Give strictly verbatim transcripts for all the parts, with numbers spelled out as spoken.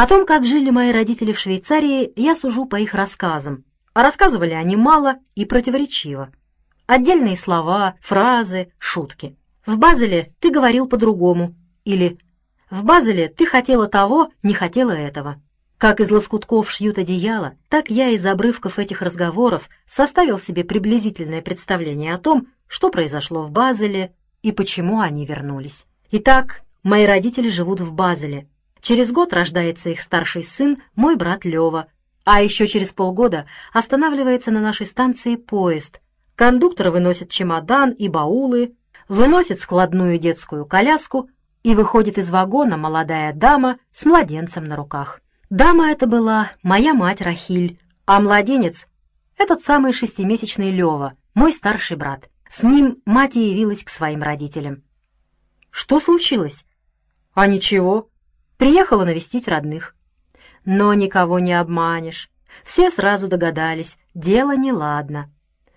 О том, как жили мои родители в Швейцарии, я сужу по их рассказам. А рассказывали они мало и противоречиво. Отдельные слова, фразы, шутки. «В Базеле ты говорил по-другому» или «В Базеле ты хотела того, не хотела этого». Как из лоскутков шьют одеяло, так я из обрывков этих разговоров составил себе приблизительное представление о том, что произошло в Базеле и почему они вернулись. Итак, мои родители живут в Базеле. Через год рождается их старший сын, мой брат Лёва. А еще через полгода останавливается на нашей станции поезд. Кондуктор выносит чемодан и баулы, выносит складную детскую коляску, и выходит из вагона молодая дама с младенцем на руках. Дама эта была моя мать Рахиль, а младенец — этот самый шестимесячный Лёва, мой старший брат. С ним мать и явилась к своим родителям. Что случилось? А ничего. Приехала навестить родных. Но никого не обманешь. Все сразу догадались, дело неладно.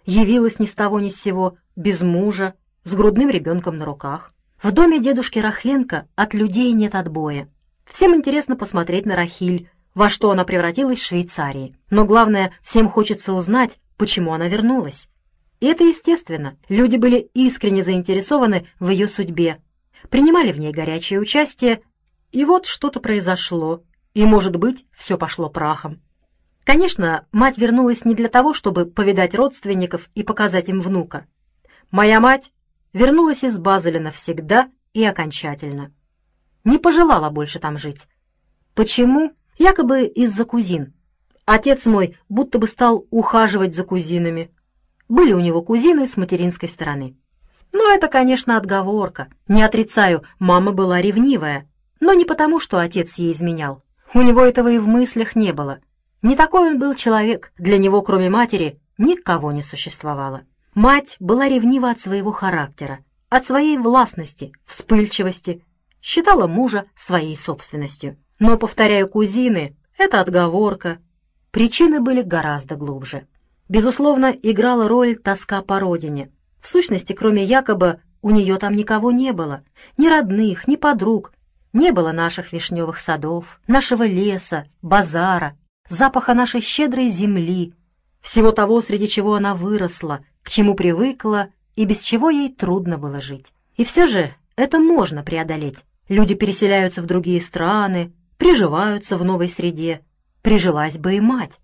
Явилась ни с того ни с сего, без мужа, с грудным ребенком на руках. В доме дедушки Рахленко от людей нет отбоя. Всем интересно посмотреть на Рахиль, во что она превратилась в Швейцарии. Но главное, всем хочется узнать, почему она вернулась. И это естественно. Люди были искренне заинтересованы в ее судьбе, принимали в ней горячее участие, и вот что-то произошло, и, может быть, все пошло прахом. Конечно, мать вернулась не для того, чтобы повидать родственников и показать им внука. Моя мать вернулась из Базеля навсегда и окончательно. Не пожелала больше там жить. Почему? Якобы из-за кузин. Отец мой будто бы стал ухаживать за кузинами. Были у него кузины с материнской стороны. Но это, конечно, отговорка. Не отрицаю, мама была ревнивая. Но не потому, что отец ей изменял. У него этого и в мыслях не было. Не такой он был человек. Для него, кроме матери, никого не существовало. Мать была ревнива от своего характера, от своей властности, вспыльчивости, считала мужа своей собственностью. Но, повторяю, кузины — это отговорка. Причины были гораздо глубже. Безусловно, играла роль тоска по родине. В сущности, кроме якобы, у нее там никого не было. Ни родных, ни подруг. Не было наших вишневых садов, нашего леса, базара, запаха нашей щедрой земли, всего того, среди чего она выросла, к чему привыкла и без чего ей трудно было жить. И все же это можно преодолеть. Люди переселяются в другие страны, приживаются в новой среде. Прижилась бы и мать.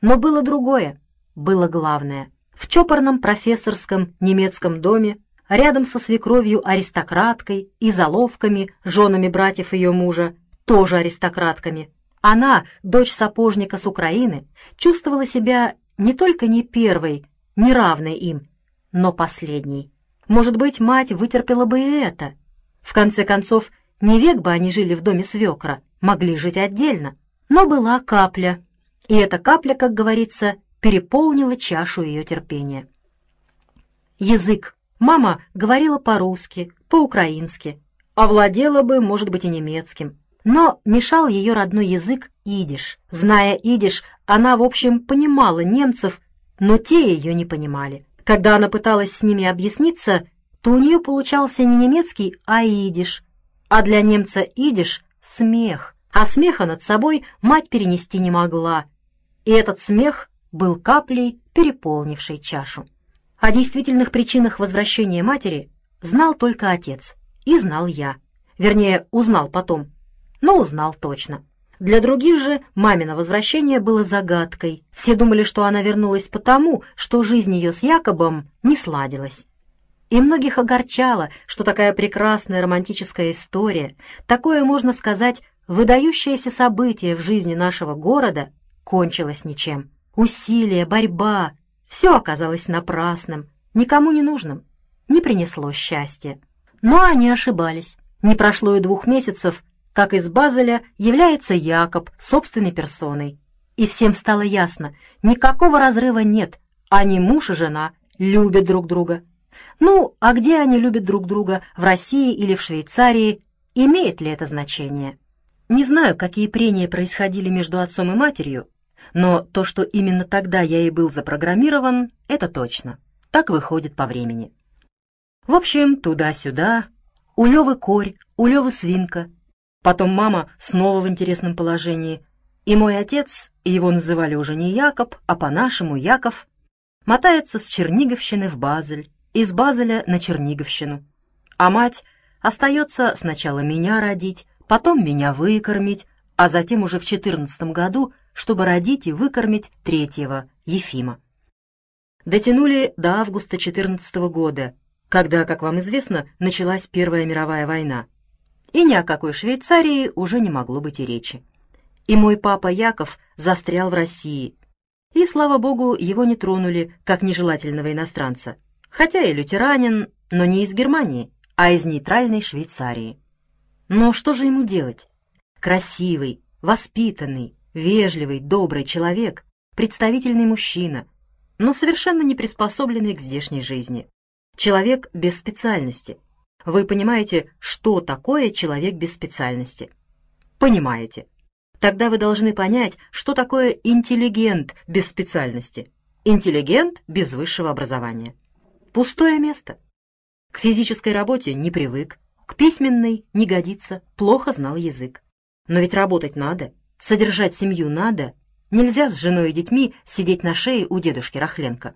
Но было другое, было главное. В чопорном профессорском немецком доме, рядом со свекровью-аристократкой и заловками, женами братьев ее мужа, тоже аристократками, она, дочь сапожника с Украины, чувствовала себя не только не первой, не равной им, но последней. Может быть, мать вытерпела бы и это. В конце концов, не век бы они жили в доме свекра, могли жить отдельно. Но была капля, и эта капля, как говорится, переполнила чашу ее терпения. Язык. Мама говорила по-русски, по-украински, овладела бы, может быть, и немецким. Но мешал ее родной язык идиш. Зная идиш, она, в общем, понимала немцев, но те ее не понимали. Когда она пыталась с ними объясниться, то у нее получался не немецкий, а идиш. А для немца идиш — смех. А смеха над собой мать перенести не могла. И этот смех был каплей, переполнившей чашу. О действительных причинах возвращения матери знал только отец. И знал я. Вернее, узнал потом. Но узнал точно. Для других же мамино возвращение было загадкой. Все думали, что она вернулась потому, что жизнь ее с Якобом не сладилась. И многих огорчало, что такая прекрасная романтическая история, такое, можно сказать, выдающееся событие в жизни нашего города, кончилось ничем. Усилия, борьба — все оказалось напрасным, никому не нужным, не принесло счастья. Но они ошибались. Не прошло и двух месяцев, как из Базеля является Якоб собственной персоной. И всем стало ясно, никакого разрыва нет, они муж и жена любят друг друга. Ну, а где они любят друг друга, в России или в Швейцарии, имеет ли это значение? Не знаю, какие прения происходили между отцом и матерью, но то, что именно тогда я и был запрограммирован, это точно. Так выходит по времени. В общем, туда-сюда, у Лёвы корь, у Лёвы свинка. Потом мама снова в интересном положении. И мой отец, его называли уже не Якоб, а по-нашему Яков, мотается с Черниговщины в Базель, из Базеля на Черниговщину. А мать остается сначала меня родить, потом меня выкормить, а затем уже в четырнадцатом году, чтобы родить и выкормить третьего, Ефима. Дотянули до августа четырнадцатого года, когда, как вам известно, началась Первая мировая война. И ни о какой Швейцарии уже не могло быть и речи. И мой папа Яков застрял в России. И, слава богу, его не тронули, как нежелательного иностранца. Хотя и лютеранин, но не из Германии, а из нейтральной Швейцарии. Но что же ему делать? Красивый, воспитанный, вежливый, добрый человек, представительный мужчина, но совершенно не приспособленный к здешней жизни. Человек без специальности. Вы понимаете, что такое человек без специальности? Понимаете. Тогда вы должны понять, что такое интеллигент без специальности. Интеллигент без высшего образования. Пустое место. К физической работе не привык, к письменной не годится, плохо знал язык. Но ведь работать надо, содержать семью надо. Нельзя с женой и детьми сидеть на шее у дедушки Рахленко.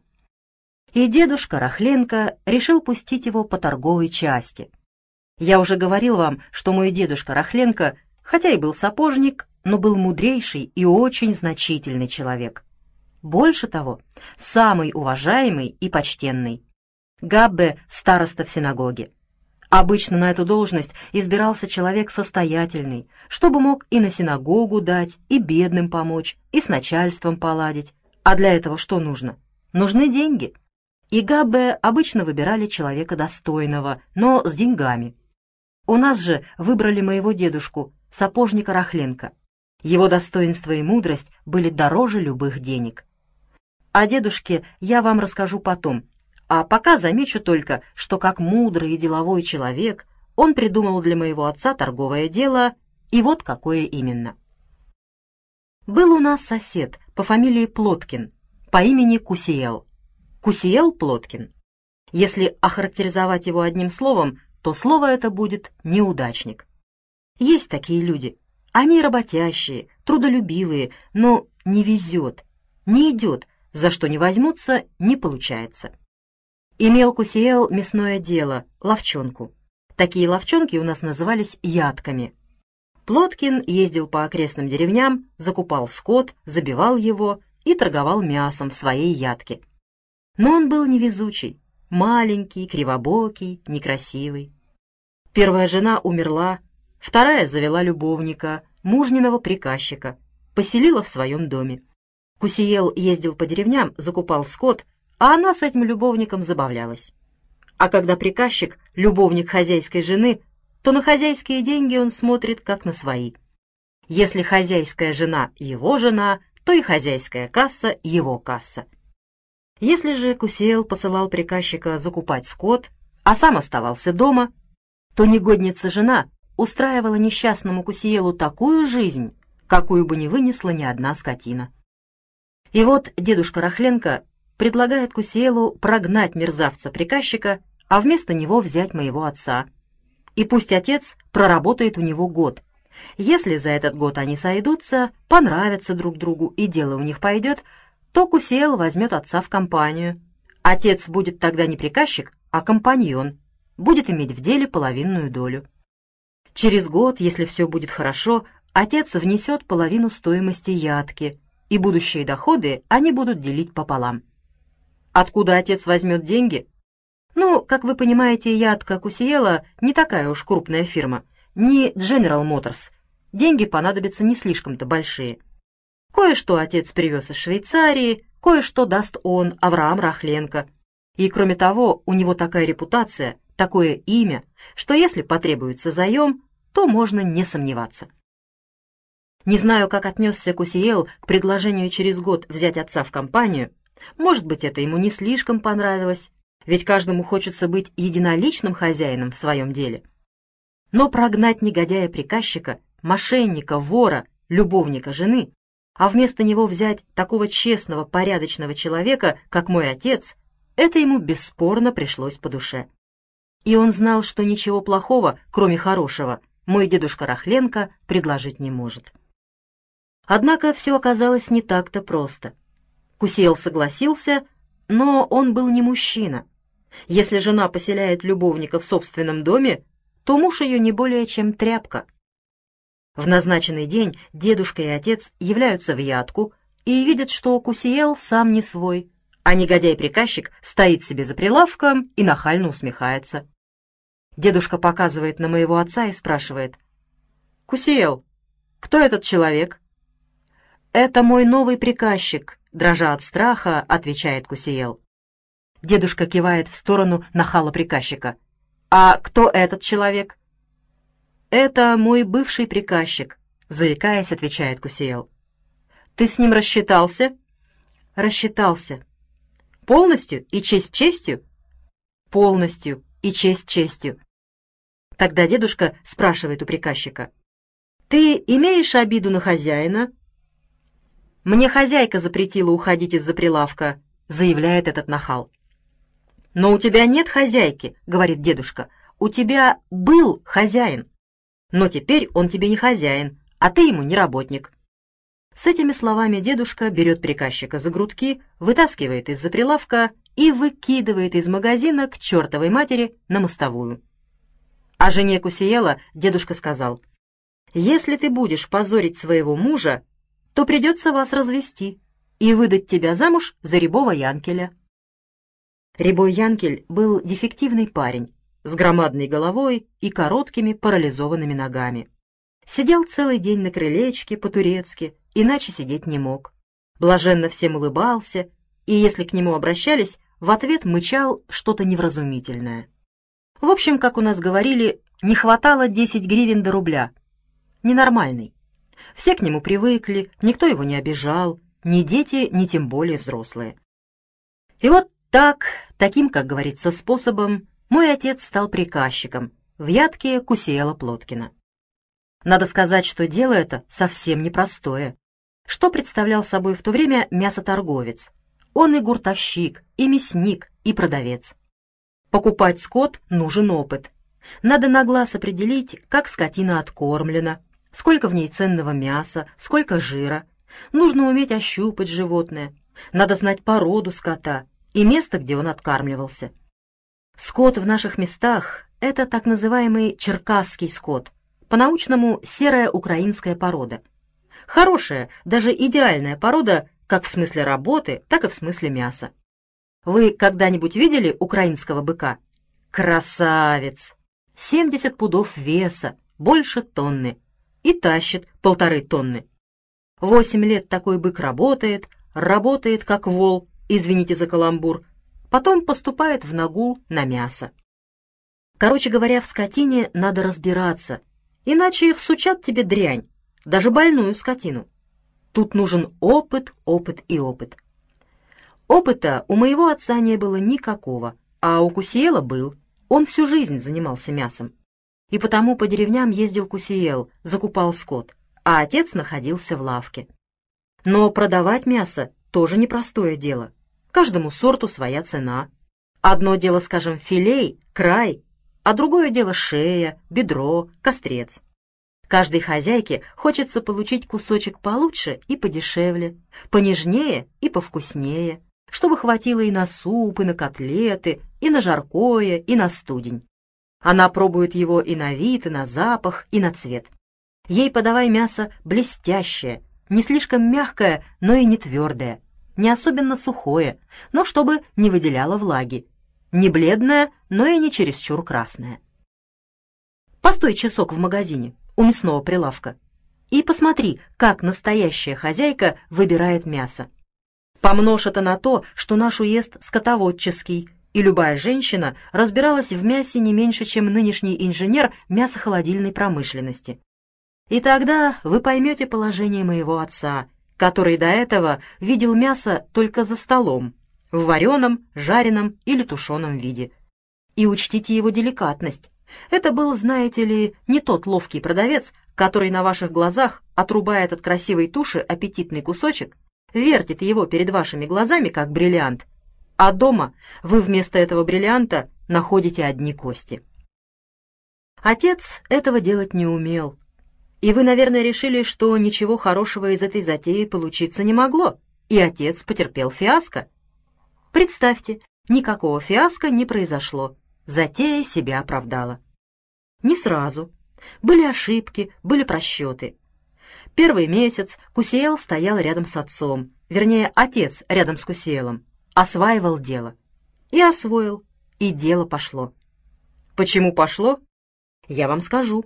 И дедушка Рахленко решил пустить его по торговой части. Я уже говорил вам, что мой дедушка Рахленко, хотя и был сапожник, но был мудрейший и очень значительный человек. Больше того, самый уважаемый и почтенный. Габбе – староста в синагоге. Обычно на эту должность избирался человек состоятельный, чтобы мог и на синагогу дать, и бедным помочь, и с начальством поладить. А для этого что нужно? Нужны деньги. И Габбе обычно выбирали человека достойного, но с деньгами. У нас же выбрали моего дедушку, сапожника Рахленко. Его достоинство и мудрость были дороже любых денег. О дедушке я вам расскажу потом, а пока замечу только, что как мудрый и деловой человек он придумал для моего отца торговое дело, и вот какое именно. Был у нас сосед по фамилии Плоткин, по имени Кусиел. Кусиел Плоткин. Если охарактеризовать его одним словом, то слово это будет «неудачник». Есть такие люди. Они работящие, трудолюбивые, но не везет, не идет, за что не возьмутся, не получается. Имел Кусиел мясное дело, ловчонку. Такие ловчонки у нас назывались ядками. Плоткин ездил по окрестным деревням, закупал скот, забивал его и торговал мясом в своей ядке. Но он был невезучий, маленький, кривобокий, некрасивый. Первая жена умерла, вторая завела любовника, мужниного приказчика, поселила в своем доме. Кусиел ездил по деревням, закупал скот, а она с этим любовником забавлялась. А когда приказчик — любовник хозяйской жены, то на хозяйские деньги он смотрит, как на свои. Если хозяйская жена — его жена, то и хозяйская касса — его касса. Если же Кусиел посылал приказчика закупать скот, а сам оставался дома, то негодница жена — устраивала несчастному Кусиелу такую жизнь, какую бы не вынесла ни одна скотина. И вот дедушка Рахленко предлагает Кусиелу прогнать мерзавца-приказчика, а вместо него взять моего отца. И пусть отец проработает у него год. Если за этот год они сойдутся, понравятся друг другу и дело у них пойдет, то Кусиел возьмет отца в компанию. Отец будет тогда не приказчик, а компаньон, будет иметь в деле половинную долю. Через год, если все будет хорошо, отец внесет половину стоимости ядки, и будущие доходы они будут делить пополам. Откуда отец возьмет деньги? Ну, как вы понимаете, ядка Кусиела не такая уж крупная фирма, не General Motors. Деньги понадобятся не слишком-то большие. Кое-что отец привез из Швейцарии, кое-что даст он, Авраам Рахленко. И кроме того, у него такая репутация, такое имя, что если потребуется заем, то можно не сомневаться. Не знаю, как отнесся Кусиел к предложению через год взять отца в компанию. Может быть, это ему не слишком понравилось, ведь каждому хочется быть единоличным хозяином в своем деле. Но прогнать негодяя-приказчика, мошенника, вора, любовника жены, а вместо него взять такого честного, порядочного человека, как мой отец, это ему бесспорно пришлось по душе. И он знал, что ничего плохого, кроме хорошего, мой дедушка Рахленко предложить не может. Однако все оказалось не так-то просто. Кусел согласился, но он был не мужчина. Если жена поселяет любовника в собственном доме, то муж ее не более чем тряпка. В назначенный день дедушка и отец являются в Ятку и видят, что Кусиел сам не свой, а негодяй-приказчик стоит себе за прилавком и нахально усмехается. Дедушка показывает на моего отца и спрашивает: «Кусиел, кто этот человек?» «Это мой новый приказчик», — дрожа от страха, отвечает Кусиел. Дедушка кивает в сторону нахала-приказчика. «А кто этот человек?» «Это мой бывший приказчик», — заикаясь, отвечает Кусиел. «Ты с ним рассчитался?» «Рассчитался». «Полностью и честь честью?» «Полностью и честь честью». Тогда дедушка спрашивает у приказчика: «Ты имеешь обиду на хозяина?» «Мне хозяйка запретила уходить из-за прилавка», — заявляет этот нахал. «Но у тебя нет хозяйки», — говорит дедушка. «У тебя был хозяин. Но теперь он тебе не хозяин, а ты ему не работник». С этими словами дедушка берет приказчика за грудки, вытаскивает из-за прилавка и выкидывает из магазина к чертовой матери на мостовую. А жене Кусиела дедушка сказал: «Если ты будешь позорить своего мужа, то придется вас развести и выдать тебя замуж за Рябова Янкеля». Рябой Янкель был дефективный парень, с громадной головой и короткими парализованными ногами. Сидел целый день на крылечке по-турецки, иначе сидеть не мог. Блаженно всем улыбался, и если к нему обращались, в ответ мычал что-то невразумительное. В общем, как у нас говорили, не хватало десять гривен до рубля. Ненормальный. Все к нему привыкли, никто его не обижал, ни дети, ни тем более взрослые. И вот так, таким, как говорится, способом, мой отец стал приказчиком в Ятке Кусиела Плоткина. Надо сказать, что дело это совсем непростое. Что представлял собой в то время мясоторговец? Он и гуртовщик, и мясник, и продавец. Покупать скот нужен опыт. Надо на глаз определить, как скотина откормлена, сколько в ней ценного мяса, сколько жира. Нужно уметь ощупать животное. Надо знать породу скота и место, где он откармливался. Скот в наших местах — это так называемый черкасский скот, по-научному серая украинская порода. Хорошая, даже идеальная порода как в смысле работы, так и в смысле мяса. Вы когда-нибудь видели украинского быка? Красавец! семьдесят пудов веса, больше тонны, и тащит полторы тонны. Восемь лет такой бык работает, работает как вол, извините за каламбур, потом поступает в нагул на мясо. Короче говоря, в скотине надо разбираться, иначе всучат тебе дрянь, даже больную скотину. Тут нужен опыт, опыт и опыт. Опыта у моего отца не было никакого, а у Кусиела был, он всю жизнь занимался мясом. И потому по деревням ездил Кусиел, закупал скот, а отец находился в лавке. Но продавать мясо тоже непростое дело. Каждому сорту своя цена. Одно дело, скажем, филей, край, а другое дело шея, бедро, кострец. Каждой хозяйке хочется получить кусочек получше и подешевле, понежнее и повкуснее, чтобы хватило и на суп, и на котлеты, и на жаркое, и на студень. Она пробует его и на вид, и на запах, и на цвет. Ей подавай мясо блестящее, не слишком мягкое, но и не твердое, не особенно сухое, но чтобы не выделяло влаги, не бледное, но и не чересчур красное. Постой часок в магазине у мясного прилавка и посмотри, как настоящая хозяйка выбирает мясо. Помножь это на то, что наш уезд скотоводческий, и любая женщина разбиралась в мясе не меньше, чем нынешний инженер мясохолодильной промышленности. И тогда вы поймете положение моего отца, который до этого видел мясо только за столом, в вареном, жареном или тушеном виде. И учтите его деликатность. Это был, знаете ли, не тот ловкий продавец, который на ваших глазах отрубает от красивой туши аппетитный кусочек, вертит его перед вашими глазами, как бриллиант, а дома вы вместо этого бриллианта находите одни кости. Отец этого делать не умел. И вы, наверное, решили, что ничего хорошего из этой затеи получиться не могло, и отец потерпел фиаско. Представьте, никакого фиаско не произошло. Затея себя оправдала. Не сразу. Были ошибки, были просчеты. Первый месяц Кусиел стоял рядом с отцом, вернее, отец рядом с Кусиелом, осваивал дело. И освоил, и дело пошло. Почему пошло? Я вам скажу.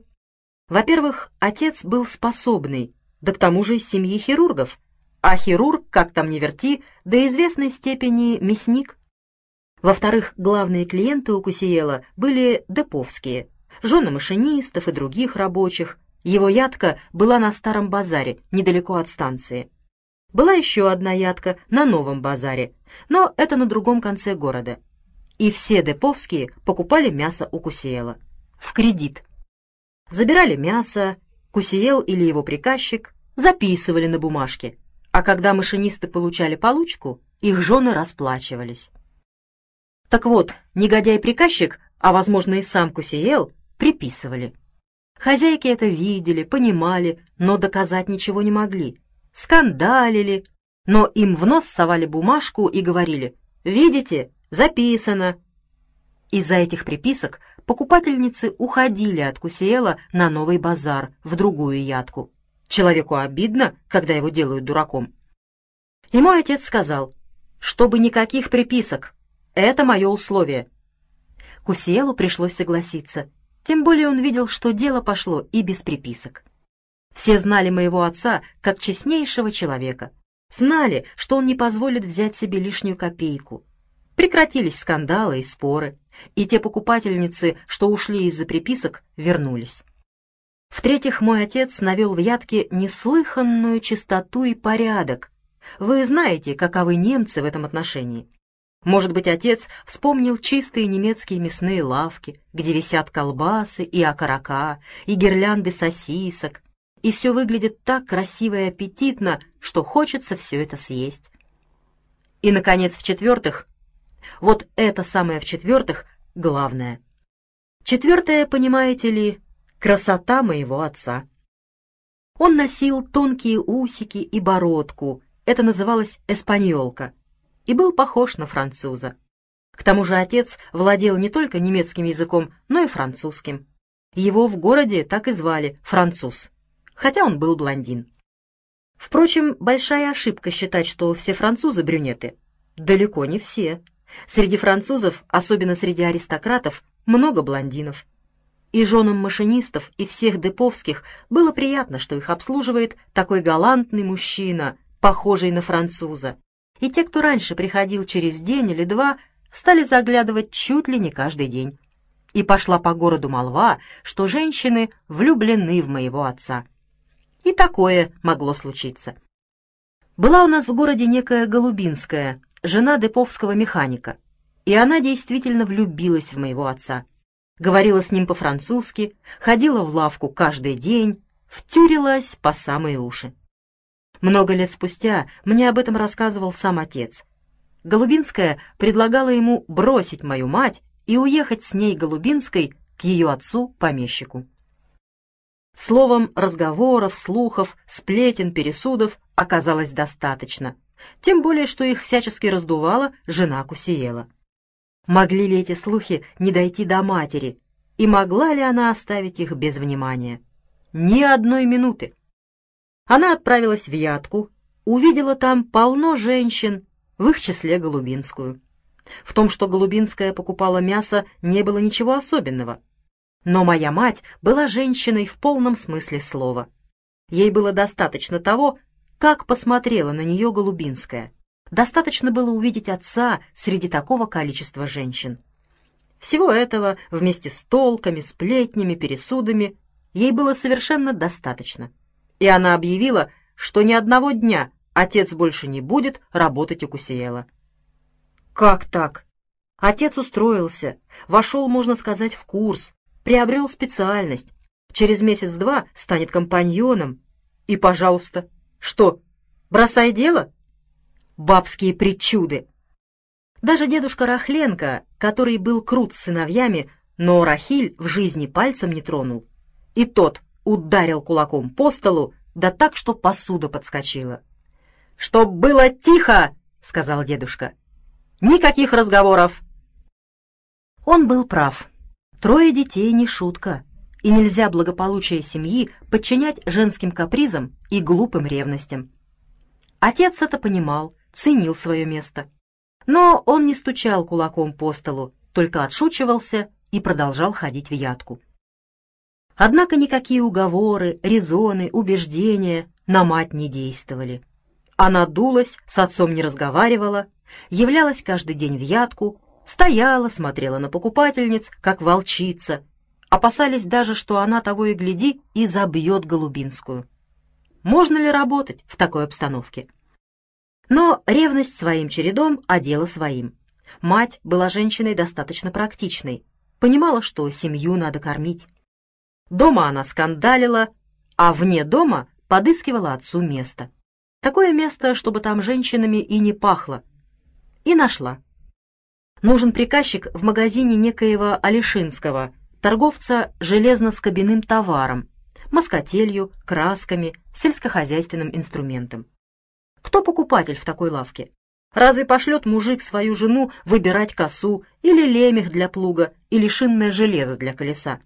Во-первых, отец был способный, да к тому же из семьи хирургов, а хирург, как там ни верти, до известной степени мясник. Во-вторых, главные клиенты у Кусиела были деповские, жены машинистов и других рабочих. Его ядка была на старом базаре, недалеко от станции. Была еще одна ядка на новом базаре, но это на другом конце города. И все деповские покупали мясо у Кусиела. В кредит. Забирали мясо, Кусиел или его приказчик записывали на бумажке, а когда машинисты получали получку, их жены расплачивались. Так вот, негодяй-приказчик, а возможно и сам Кусиел, приписывали. Хозяйки это видели, понимали, но доказать ничего не могли. Скандалили, но им в нос совали бумажку и говорили: «Видите, записано». Из-за этих приписок покупательницы уходили от Кусиела на новый базар, в другую ядку. Человеку обидно, когда его делают дураком. И мой отец сказал, чтобы никаких приписок, это мое условие. Кусиелу пришлось согласиться. Тем более он видел, что дело пошло и без приписок. Все знали моего отца как честнейшего человека. Знали, что он не позволит взять себе лишнюю копейку. Прекратились скандалы и споры, и те покупательницы, что ушли из-за приписок, вернулись. В-третьих, мой отец навел в ядке неслыханную чистоту и порядок. Вы знаете, каковы немцы в этом отношении. Может быть, отец вспомнил чистые немецкие мясные лавки, где висят колбасы и окорока, и гирлянды сосисок, и все выглядит так красиво и аппетитно, что хочется все это съесть. И, наконец, в-четвертых, вот это самое в-четвертых главное. Четвертое, понимаете ли, красота моего отца. Он носил тонкие усики и бородку, это называлось эспаньолка, и был похож на француза. К тому же отец владел не только немецким языком, но и французским. Его в городе так и звали — Француз, хотя он был блондин. Впрочем, большая ошибка считать, что все французы брюнеты. Далеко не все. Среди французов, особенно среди аристократов, много блондинов. И женам машинистов, и всех деповских было приятно, что их обслуживает такой галантный мужчина, похожий на француза. И те, кто раньше приходил через день или два, стали заглядывать чуть ли не каждый день. И пошла по городу молва, что женщины влюблены в моего отца. И такое могло случиться. Была у нас в городе некая Голубинская, жена деповского механика, и она действительно влюбилась в моего отца. Говорила с ним по-французски, ходила в лавку каждый день, втюрилась по самые уши. Много лет спустя мне об этом рассказывал сам отец. Голубинская предлагала ему бросить мою мать и уехать с ней, Голубинской, к ее отцу-помещику. Словом, разговоров, слухов, сплетен, пересудов оказалось достаточно, тем более, что их всячески раздувала жена Кусиела. Могли ли эти слухи не дойти до матери, и могла ли она оставить их без внимания? Ни одной минуты. Она отправилась в ядку, увидела там полно женщин, в их числе Голубинскую. В том, что Голубинская покупала мясо, не было ничего особенного. Но моя мать была женщиной в полном смысле слова. Ей было достаточно того, как посмотрела на нее Голубинская. Достаточно было увидеть отца среди такого количества женщин. Всего этого вместе с толками, сплетнями, пересудами ей было совершенно достаточно. И она объявила, что ни одного дня отец больше не будет работать у Кусиела. Как так? Отец устроился, вошел, можно сказать, в курс, приобрел специальность, через месяц-два станет компаньоном. И, пожалуйста, что, бросай дело? Бабские причуды! Даже дедушка Рахленко, который был крут с сыновьями, Но Рахиль в жизни пальцем не тронул, и тот ударил кулаком по столу, да так, что посуда подскочила. «Чтоб было тихо!» — сказал дедушка. «Никаких разговоров!» Он был прав. Трое детей не шутка, и нельзя благополучие семьи подчинять женским капризам и глупым ревностям. Отец это понимал, ценил свое место. Но он не стучал кулаком по столу, только отшучивался и продолжал ходить в ядку. Однако никакие уговоры, резоны, убеждения на мать не действовали. Она дулась, с отцом не разговаривала, являлась каждый день в ядку, стояла, смотрела на покупательниц, как волчица, опасались даже, что она того и гляди и забьет Голубинскую. Можно ли работать в такой обстановке? Но ревность своим чередом, а дело своим. Мать была женщиной достаточно практичной, понимала, что семью надо кормить. Дома она скандалила, а вне дома подыскивала отцу место. Такое место, чтобы там женщинами и не пахло. И нашла. Нужен приказчик в магазине некоего Алешинского, торговца железно-скобяным товаром, москотелью, красками, сельскохозяйственным инструментом. Кто покупатель в такой лавке? Разве пошлет мужик свою жену выбирать косу или лемех для плуга или шинное железо для колеса?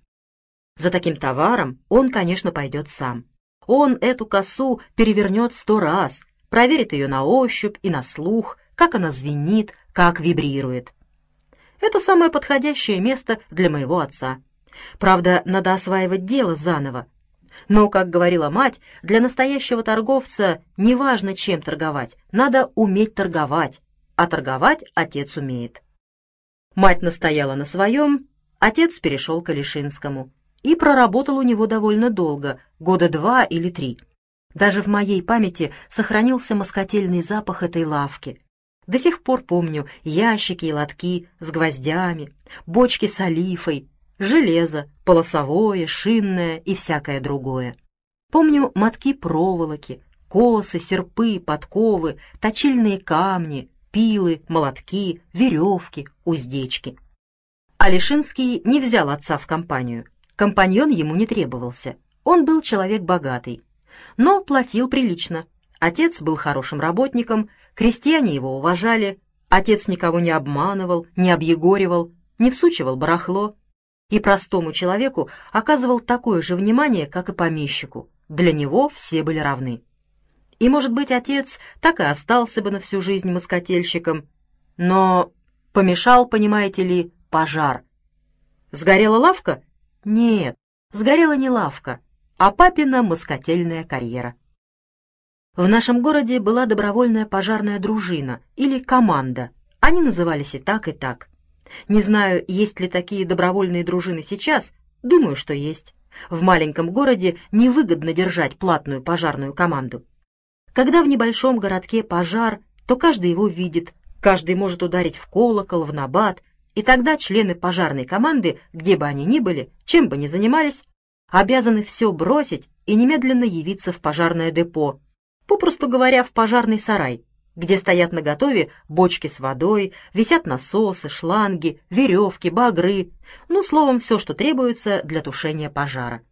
За таким товаром он, конечно, пойдет сам. Он эту косу перевернет сто раз, проверит ее на ощупь и на слух, как она звенит, как вибрирует. Это самое подходящее место для моего отца. Правда, надо осваивать дело заново. Но, как говорила мать, для настоящего торговца неважно, чем торговать, надо уметь торговать, а торговать отец умеет. Мать настояла на своем, отец перешел к Алешинскому и проработал у него довольно долго, года два или три. Даже в моей памяти сохранился москотельный запах этой лавки. До сих пор помню ящики и лотки с гвоздями, бочки с олифой, железо, полосовое, шинное и всякое другое. Помню мотки проволоки, косы, серпы, подковы, точильные камни, пилы, молотки, веревки, уздечки. Алешинский не взял отца в компанию. Компаньон ему не требовался. Он был человек богатый, но платил прилично. Отец был хорошим работником, крестьяне его уважали, отец никого не обманывал, не объегоривал, не всучивал барахло. И простому человеку оказывал такое же внимание, как и помещику. Для него все были равны. И, может быть, отец так и остался бы на всю жизнь москотельщиком, но помешал, понимаете ли, пожар. Сгорела лавка? Нет, сгорела не лавка, а папина москотельная карьера. В нашем городе была добровольная пожарная дружина или команда. Они назывались и так, и так. Не знаю, есть ли такие добровольные дружины сейчас, думаю, что есть. В маленьком городе невыгодно держать платную пожарную команду. Когда в небольшом городке пожар, то каждый его видит, каждый может ударить в колокол, в набат, и тогда члены пожарной команды, где бы они ни были, чем бы ни занимались, обязаны все бросить и немедленно явиться в пожарное депо, попросту говоря, в пожарный сарай, где стоят наготове бочки с водой, висят насосы, шланги, веревки, багры, ну, словом, все, что требуется для тушения пожара.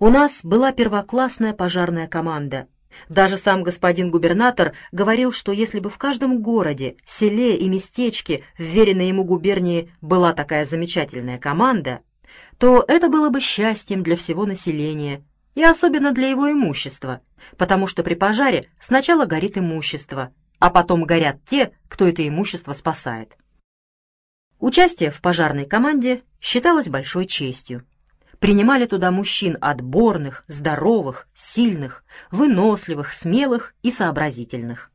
У нас была первоклассная пожарная команда. Даже сам господин губернатор говорил, что если бы в каждом городе, селе и местечке, вверенной ему губернии, была такая замечательная команда, то это было бы счастьем для всего населения, и особенно для его имущества, потому что при пожаре сначала горит имущество, а потом горят те, кто это имущество спасает. Участие в пожарной команде считалось большой честью. Принимали туда мужчин отборных, здоровых, сильных, выносливых, смелых и сообразительных.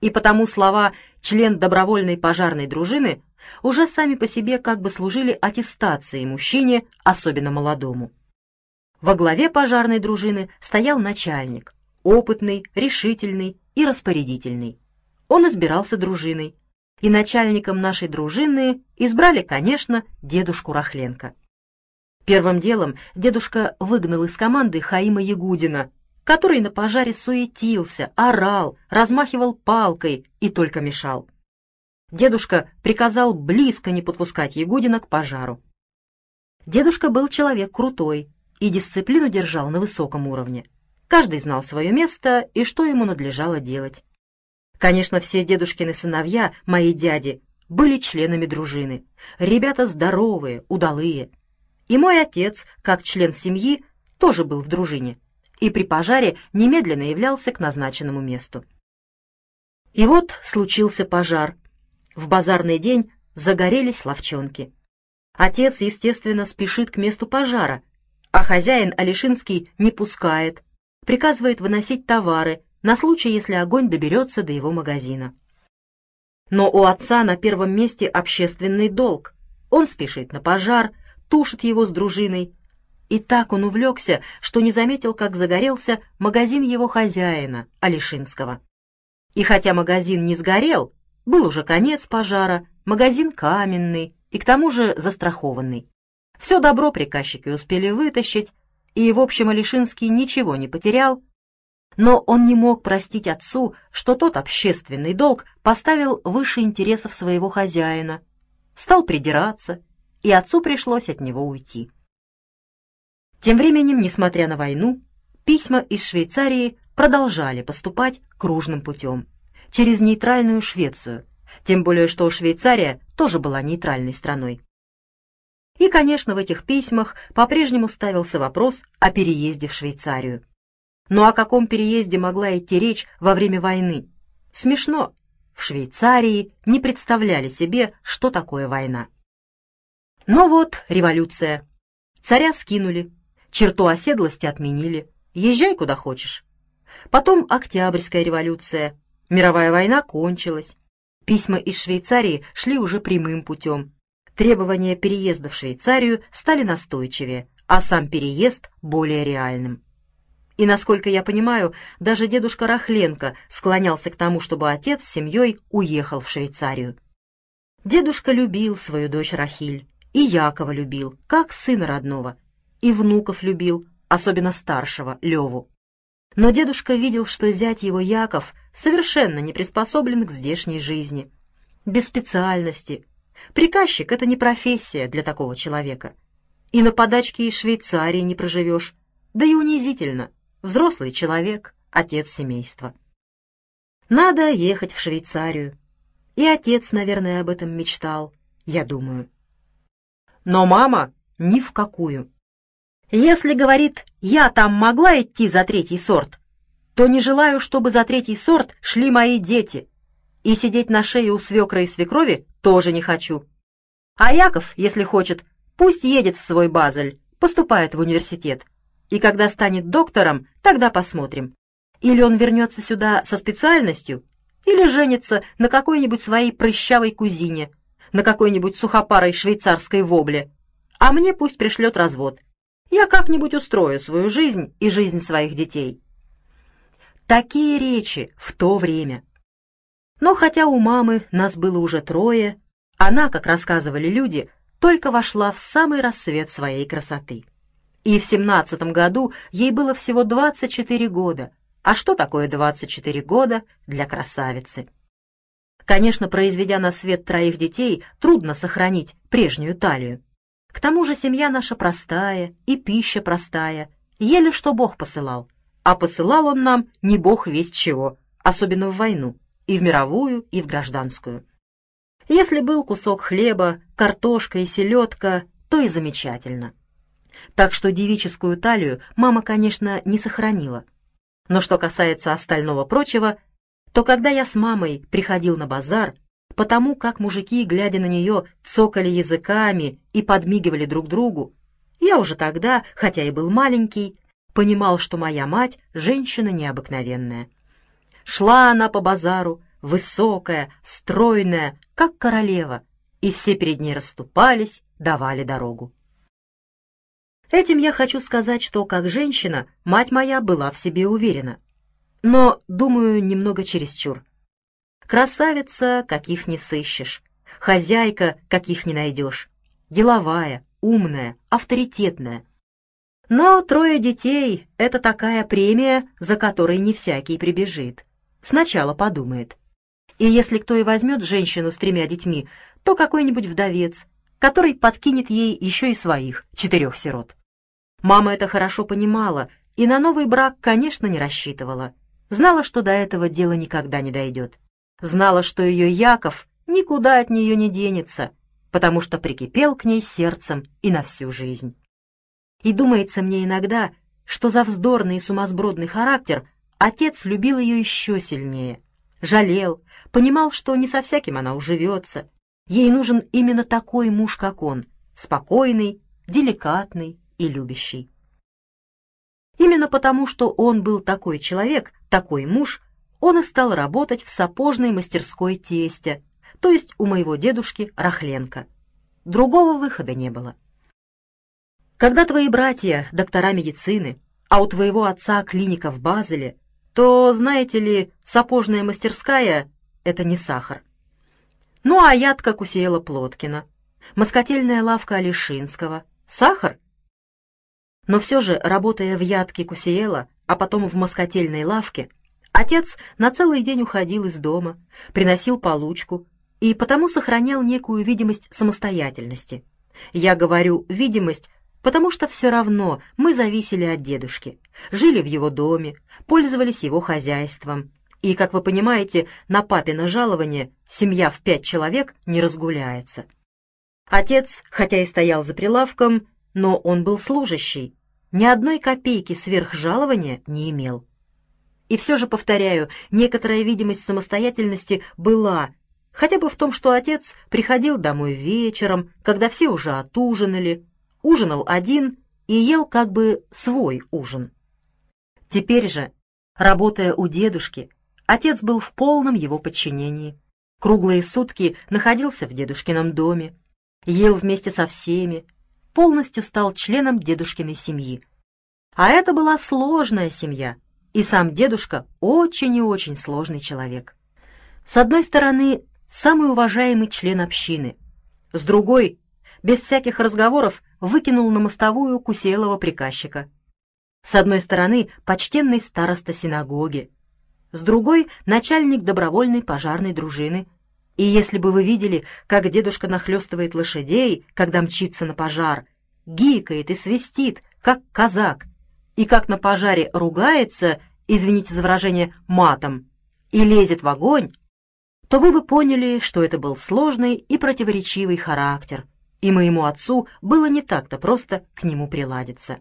И потому слова «член добровольной пожарной дружины» уже сами по себе как бы служили аттестацией мужчине, особенно молодому. Во главе пожарной дружины стоял начальник, опытный, решительный и распорядительный. Он избирался дружиной, и начальником нашей дружины избрали, конечно, дедушку Рахленко. Первым делом дедушка выгнал из команды Хаима Ягудина, который на пожаре суетился, орал, размахивал палкой и только мешал. Дедушка приказал близко не подпускать Ягудина к пожару. Дедушка был человек крутой и дисциплину держал на высоком уровне. Каждый знал свое место и что ему надлежало делать. Конечно, все дедушкины сыновья, мои дяди, были членами дружины. Ребята здоровые, удалые. И мой отец, как член семьи, тоже был в дружине и при пожаре немедленно являлся к назначенному месту. И вот случился пожар. В базарный день загорелись лавчонки. Отец, естественно, спешит к месту пожара, а хозяин Алешинский не пускает, приказывает выносить товары на случай, если огонь доберется до его магазина. Но у отца на первом месте общественный долг. Он спешит на пожар, тушит его с дружиной. И так он увлекся, что не заметил, как загорелся магазин его хозяина, Алешинского. И хотя магазин не сгорел, был уже конец пожара, магазин каменный и к тому же застрахованный. Все добро приказчики успели вытащить, и, в общем, Алешинский ничего не потерял, но он не мог простить отцу, что тот общественный долг поставил выше интересов своего хозяина, стал придираться, и отцу пришлось от него уйти. Тем временем, несмотря на войну, письма из Швейцарии продолжали поступать кружным путем, через нейтральную Швецию, тем более что Швейцария тоже была нейтральной страной. И, конечно, в этих письмах по-прежнему ставился вопрос о переезде в Швейцарию. Но о каком переезде могла идти речь во время войны? Смешно. В Швейцарии не представляли себе, что такое война. Но вот революция. Царя скинули, черту оседлости отменили, езжай куда хочешь. Потом Октябрьская революция, мировая война кончилась. Письма из Швейцарии шли уже прямым путем. Требования переезда в Швейцарию стали настойчивее, а сам переезд более реальным. И, насколько я понимаю, даже дедушка Рахленко склонялся к тому, чтобы отец с семьей уехал в Швейцарию. Дедушка любил свою дочь Рахиль, и Якова любил, как сына родного, и внуков любил, особенно старшего, Леву. Но дедушка видел, что зять его Яков совершенно не приспособлен к здешней жизни. Без специальности. Приказчик — это не профессия для такого человека. И на подачке из Швейцарии не проживешь. Да и унизительно. Взрослый человек, отец семейства. Надо ехать в Швейцарию. И отец, наверное, об этом мечтал, я думаю. Но мама ни в какую. Если, говорит, я там могла идти за третий сорт, то не желаю, чтобы за третий сорт шли мои дети. И сидеть на шее у свекра и свекрови тоже не хочу. А Яков, если хочет, пусть едет в свой Базель, поступает в университет. И когда станет доктором, тогда посмотрим. Или он вернется сюда со специальностью, или женится на какой-нибудь своей прыщавой кузине, на какой-нибудь сухопарой швейцарской вобле. А мне пусть пришлет развод. Я как-нибудь устрою свою жизнь и жизнь своих детей. Такие речи в то время. Но хотя у мамы нас было уже трое, она, как рассказывали люди, только вошла в самый рассвет своей красоты. И в семнадцатом году ей было всего двадцать четыре года. А что такое двадцать четыре года для красавицы? Конечно, произведя на свет троих детей, трудно сохранить прежнюю талию. К тому же семья наша простая, и пища простая, еле что Бог посылал. А посылал он нам не Бог весть чего, особенно в войну, и в мировую, и в гражданскую. Если был кусок хлеба, картошка и селедка, то и замечательно. Так что девическую талию мама, конечно, не сохранила. Но что касается остального прочего, то когда я с мамой приходил на базар, потому как мужики, глядя на нее, цокали языками и подмигивали друг другу, я уже тогда, хотя и был маленький, понимал, что моя мать — женщина необыкновенная. Шла она по базару, высокая, стройная, как королева, и все перед ней расступались, давали дорогу. Этим я хочу сказать, что как женщина мать моя была в себе уверена, но, думаю, немного чересчур. Красавица, каких не сыщешь. Хозяйка, каких не найдешь. Деловая, умная, авторитетная. Но трое детей — это такая премия, за которой не всякий прибежит. Сначала подумает. И если кто и возьмет женщину с тремя детьми, то какой-нибудь вдовец, который подкинет ей еще и своих, четырех сирот. Мама это хорошо понимала и на новый брак, конечно, не рассчитывала. Знала, что до этого дело никогда не дойдет. Знала, что ее Яков никуда от нее не денется, потому что прикипел к ней сердцем и на всю жизнь. И думается мне иногда, что за вздорный и сумасбродный характер отец любил ее еще сильнее. Жалел, понимал, что не со всяким она уживется. Ей нужен именно такой муж, как он, спокойный, деликатный и любящий. Именно потому, что он был такой человек, такой муж, он и стал работать в сапожной мастерской тестя, то есть у моего дедушки Рахленко. Другого выхода не было. Когда твои братья доктора медицины, а у твоего отца клиника в Базеле, то, знаете ли, сапожная мастерская — это не сахар. Ну, а яд, как усеяла Плоткина, москотельная лавка Алишинского — сахар. Но все же, работая в ядке Кусиела, а потом в москотельной лавке, отец на целый день уходил из дома, приносил получку и потому сохранял некую видимость самостоятельности. Я говорю «видимость», потому что все равно мы зависели от дедушки, жили в его доме, пользовались его хозяйством. И, как вы понимаете, на папино жалование семья в пять человек не разгуляется. Отец, хотя и стоял за прилавком, но он был служащий, ни одной копейки сверхжалования не имел. И все же, повторяю, некоторая видимость самостоятельности была, хотя бы в том, что отец приходил домой вечером, когда все уже отужинали, ужинал один и ел как бы свой ужин. Теперь же, работая у дедушки, отец был в полном его подчинении. Круглые сутки находился в дедушкином доме, ел вместе со всеми, полностью стал членом дедушкиной семьи. А это была сложная семья, и сам дедушка очень и очень сложный человек. С одной стороны, самый уважаемый член общины, с другой, без всяких разговоров, выкинул на мостовую Кусейлова приказчика. С одной стороны, почтенный староста синагоги, с другой, начальник добровольной пожарной дружины. И если бы вы видели, как дедушка нахлёстывает лошадей, когда мчится на пожар, гикает и свистит, как казак, и как на пожаре ругается, извините за выражение, матом, и лезет в огонь, то вы бы поняли, что это был сложный и противоречивый характер, и моему отцу было не так-то просто к нему приладиться.